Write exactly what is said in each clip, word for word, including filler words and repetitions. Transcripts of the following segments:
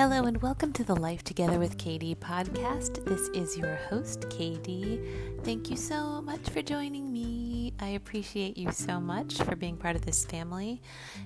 Hello and welcome to the Life Together with Katie podcast. This is your host, Katie. Thank you so much for joining me. I appreciate you so much for being part of this family.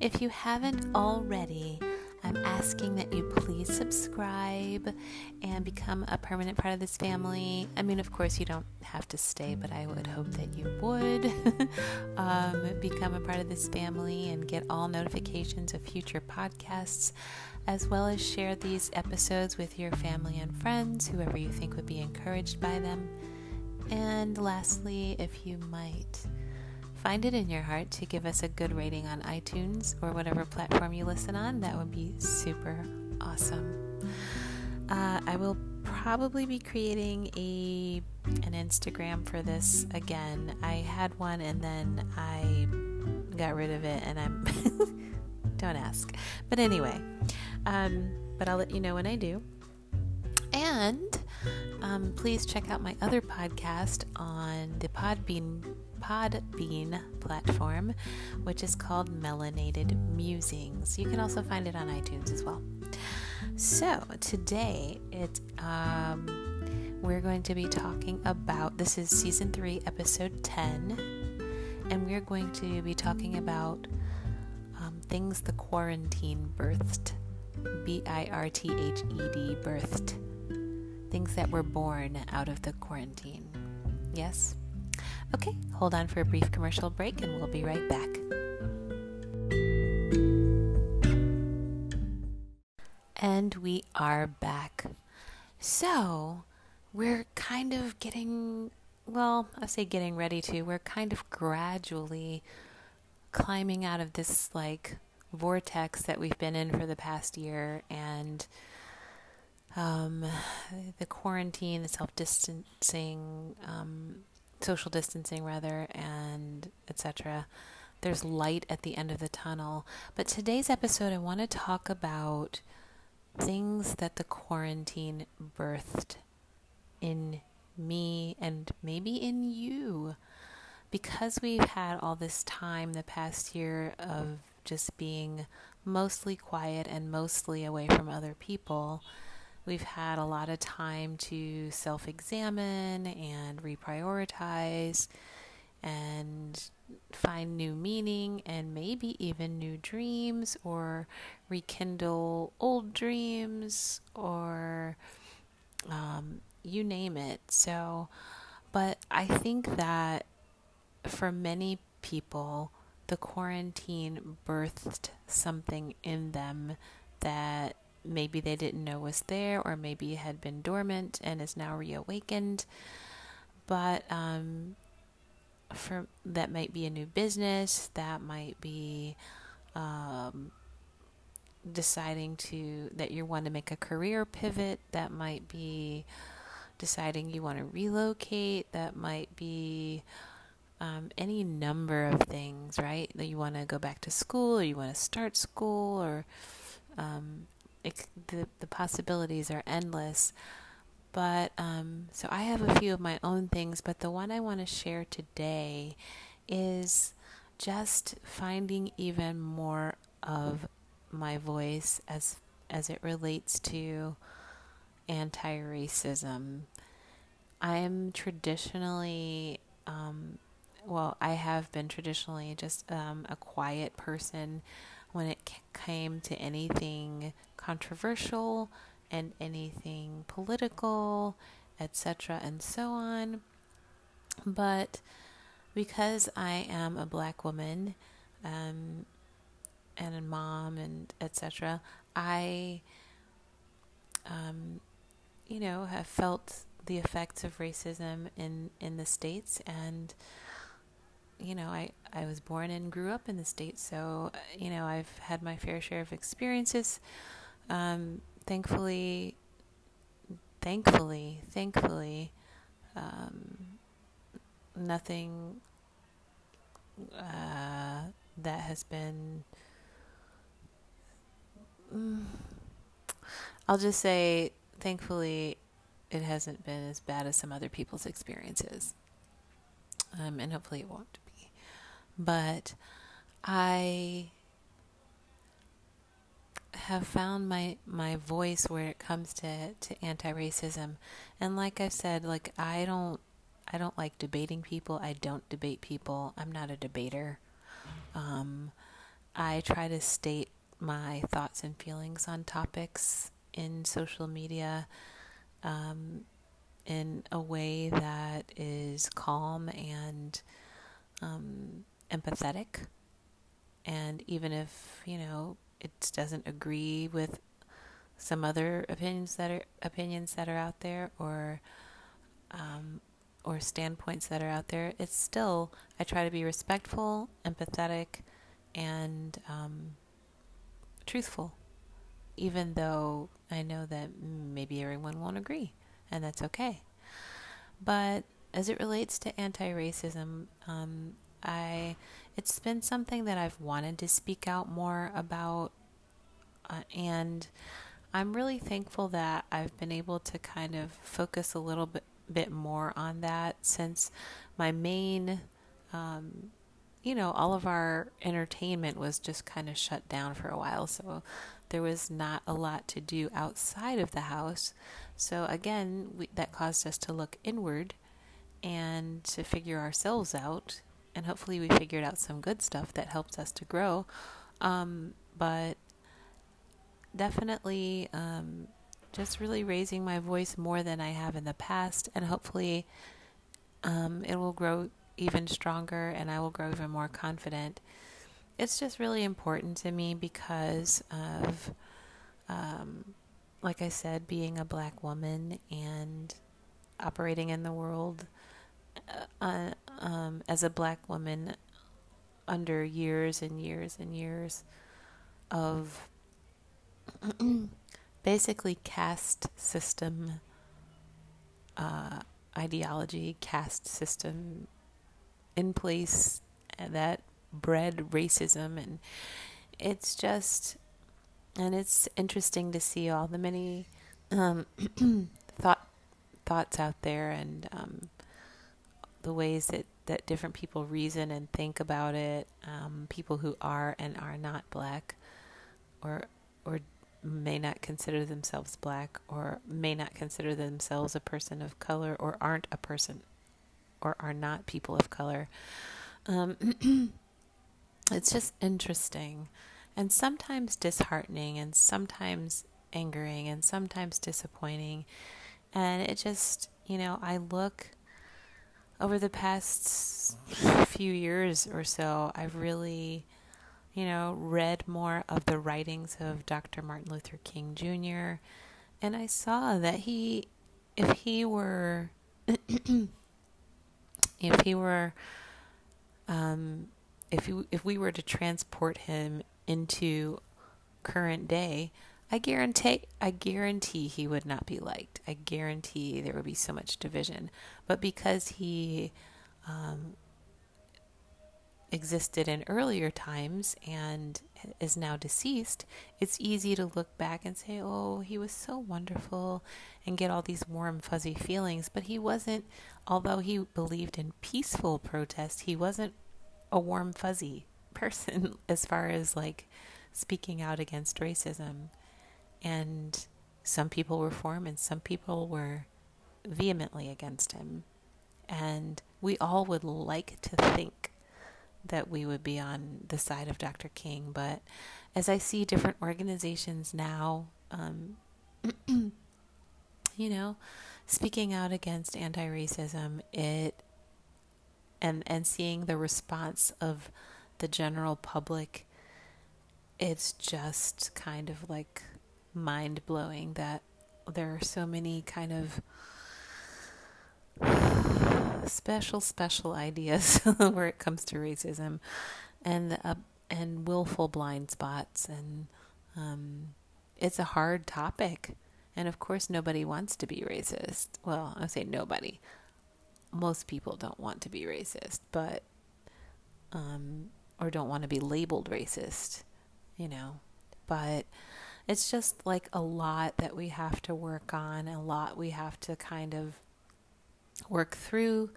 If you haven't already, I'm asking that you please subscribe and become a permanent part of this family. I mean, of course, you don't have to stay, but I would hope that you would um, become a part of this family and get all notifications of future podcasts, as well as share these episodes with your family and friends, whoever you think would be encouraged by them. And lastly, if you might find it in your heart to give us a good rating on iTunes or whatever platform you listen on, that would be super awesome. Uh, I will probably be creating a an Instagram for this again. I had one and then I got rid of it, and I'm don't ask. But anyway, um, but I'll let you know when I do. And um, please check out my other podcast on the Podbean Podbean platform, which is called Melanated Musings. You can also find it on iTunes as well. So today it's um, we're going to be talking about, this is season three, episode ten, and we're going to be talking about um, things the quarantine birthed, B I R T H E D, birthed, things that were born out of the quarantine. Yes. Okay, hold on for a brief commercial break and we'll be right back. And we are back. So, we're kind of getting, well, I say getting ready to, we're kind of gradually climbing out of this like vortex that we've been in for the past year, and um, the quarantine, the self-distancing, um, social distancing rather, and et cetera. There's light at the end of the tunnel. But today's episode, I want to talk about things that the quarantine birthed in me and maybe in you. Because we've had all this time the past year of just being mostly quiet and mostly away from other people, we've had a lot of time to self-examine and reprioritize and find new meaning and maybe even new dreams, or rekindle old dreams, or um, you name it. So, but I think that for many people, the quarantine birthed something in them that maybe they didn't know was there, or maybe it had been dormant and is now reawakened. But um, for that might be a new business, that might be um, deciding to that you want to make a career pivot, that might be deciding you want to relocate, that might be um, any number of things, right? That you want to go back to school, or you want to start school, or um, It, the, the possibilities are endless. But um, so I have a few of my own things, but the one I want to share today is just finding even more of my voice as as it relates to anti-racism. I am traditionally, um, well, I have been traditionally just um, a quiet person when it came to anything controversial and anything political, et cetera, and so on. But because I am a black woman um, and a mom and et cetera, I, um, you know, have felt the effects of racism in, in the States, and you know, I, I was born and grew up in the States, so, you know, I've had my fair share of experiences. Um, thankfully, thankfully, thankfully, um, nothing, uh, that has been, mm, I'll just say, thankfully, it hasn't been as bad as some other people's experiences. Um, and hopefully it won't. But I have found my, my voice where it comes to, to anti-racism. And like I've said, like, I don't, I don't like debating people. I don't debate people. I'm not a debater. Um, I try to state my thoughts and feelings on topics in social media, um, in a way that is calm and, um, empathetic. And even if, you know, it doesn't agree with some other opinions that are opinions that are out there, or um, or standpoints that are out there, it's still, I try to be respectful, empathetic, and um, truthful, even though I know that maybe everyone won't agree, and that's okay. But as it relates to anti-racism, um, I it's been something that I've wanted to speak out more about, uh, and I'm really thankful that I've been able to kind of focus a little bit, bit more on that, since my main, um, you know, all of our entertainment was just kind of shut down for a while, so there was not a lot to do outside of the house. So again, we, that caused us to look inward and to figure ourselves out. And hopefully we figured out some good stuff that helps us to grow. Um, but definitely um, just really raising my voice more than I have in the past. And hopefully um, it will grow even stronger, and I will grow even more confident. It's just really important to me because of, um, like I said, being a Black woman and operating in the world Uh, um, as a Black woman, under years and years and years of basically caste system uh, ideology, caste system in place that bred racism, and it's just, and it's interesting to see all the many um, thought thoughts out there, and um, the ways that, that different people reason and think about it, um, people who are and are not Black, or or may not consider themselves Black, or may not consider themselves a person of color, or aren't a person, or are not people of color. Um, it's just interesting, and sometimes disheartening, and sometimes angering, and sometimes disappointing. And it just, you know, I look... Over the past few years or so, I've really, you know, read more of the writings of Doctor Martin Luther King Junior And I saw that he, if he were, if he were, um, if he, if we were to transport him into current day, I guarantee I guarantee he would not be liked. I guarantee there would be so much division. But because he um, existed in earlier times and is now deceased, it's easy to look back and say, oh, he was so wonderful, and get all these warm, fuzzy feelings. But he wasn't, although he believed in peaceful protest, he wasn't a warm, fuzzy person as far as like speaking out against racism. And some people were for him, and some people were vehemently against him. And we all would like to think that we would be on the side of Doctor King. But as I see different organizations now, um, you know, speaking out against anti-racism, it and and seeing the response of the general public, it's just kind of like... mind-blowing that there are so many kind of special special ideas where it comes to racism, and uh, and willful blind spots, and um, it's a hard topic, and of course nobody wants to be racist. Well, I say nobody, most people don't want to be racist, but um, or don't want to be labeled racist, you know, but it's just like a lot that we have to work on, a lot we have to kind of work through,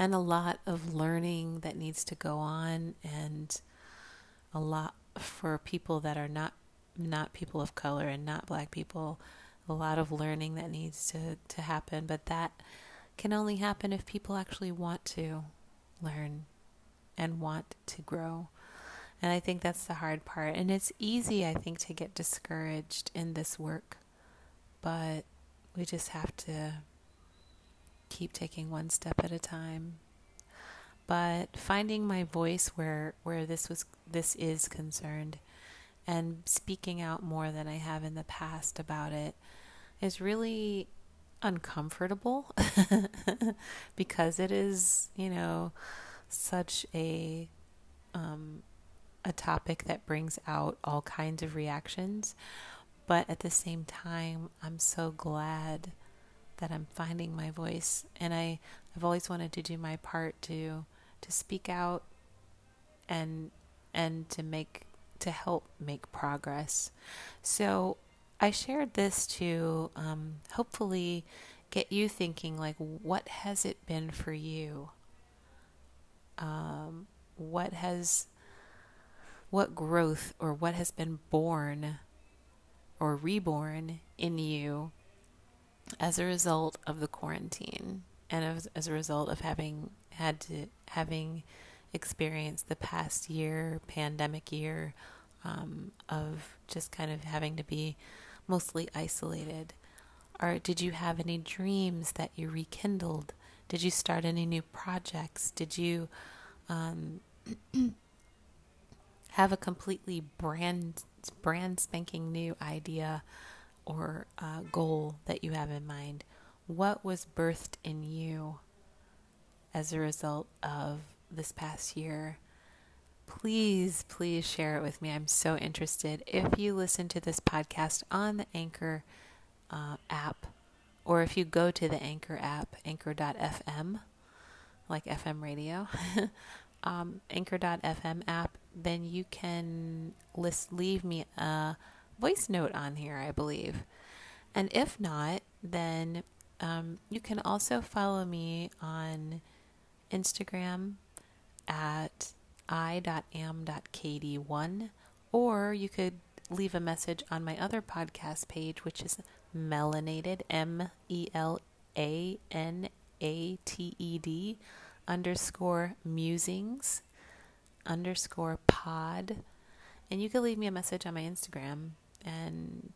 and a lot of learning that needs to go on, and a lot for people that are not not people of color and not Black people. A lot of learning that needs to, to happen, but that can only happen if people actually want to learn and want to grow. And I think that's the hard part. And it's easy, I think, to get discouraged in this work, but we just have to keep taking one step at a time. But finding my voice where, where this was, this is concerned, and speaking out more than I have in the past about it is really uncomfortable because it is, you know, such a um, a topic that brings out all kinds of reactions. But at the same time, I'm so glad that I'm finding my voice, and I, I've always wanted to do my part to to speak out and and to make to help make progress. So I shared this to um, hopefully get you thinking, like, what has it been for you? Um, what has, what growth or what has been born or reborn in you as a result of the quarantine and as, as a result of having had to, having experienced the past year, pandemic year, um, of just kind of having to be mostly isolated? Or did you have any dreams that you rekindled? Did you start any new projects? Did you um, have a completely brand brand spanking new idea or uh, goal that you have in mind? What was birthed in you as a result of this past year? Please, please share it with me. I'm so interested. If you listen to this podcast on the Anchor uh, app, or if you go to the Anchor app, anchor dot f m, like F M radio, um, anchor dot f m app, then you can list, leave me a voice note on here, I believe. And if not, then um, you can also follow me on Instagram at i dot am dot katie one, or you could leave a message on my other podcast page, which is Melanated, M E L A N A T E D underscore musings underscore pod. And you can leave me a message on my Instagram and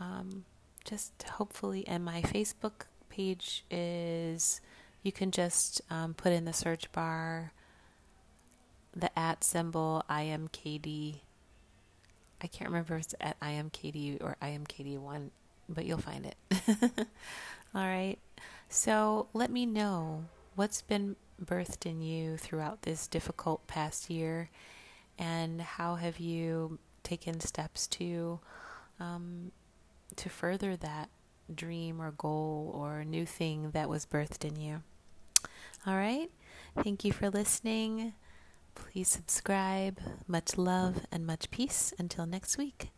um, just hopefully, and my Facebook page is, you can just um, put in the search bar the at symbol I am Katie. I can't remember if it's at I am Katie or I am Katie one, but you'll find it. All right. So let me know what's been birthed in you throughout this difficult past year, and how have you taken steps to um, to further that dream or goal or new thing that was birthed in you. All right. Thank you for listening. Please subscribe. Much love and much peace. Until next week.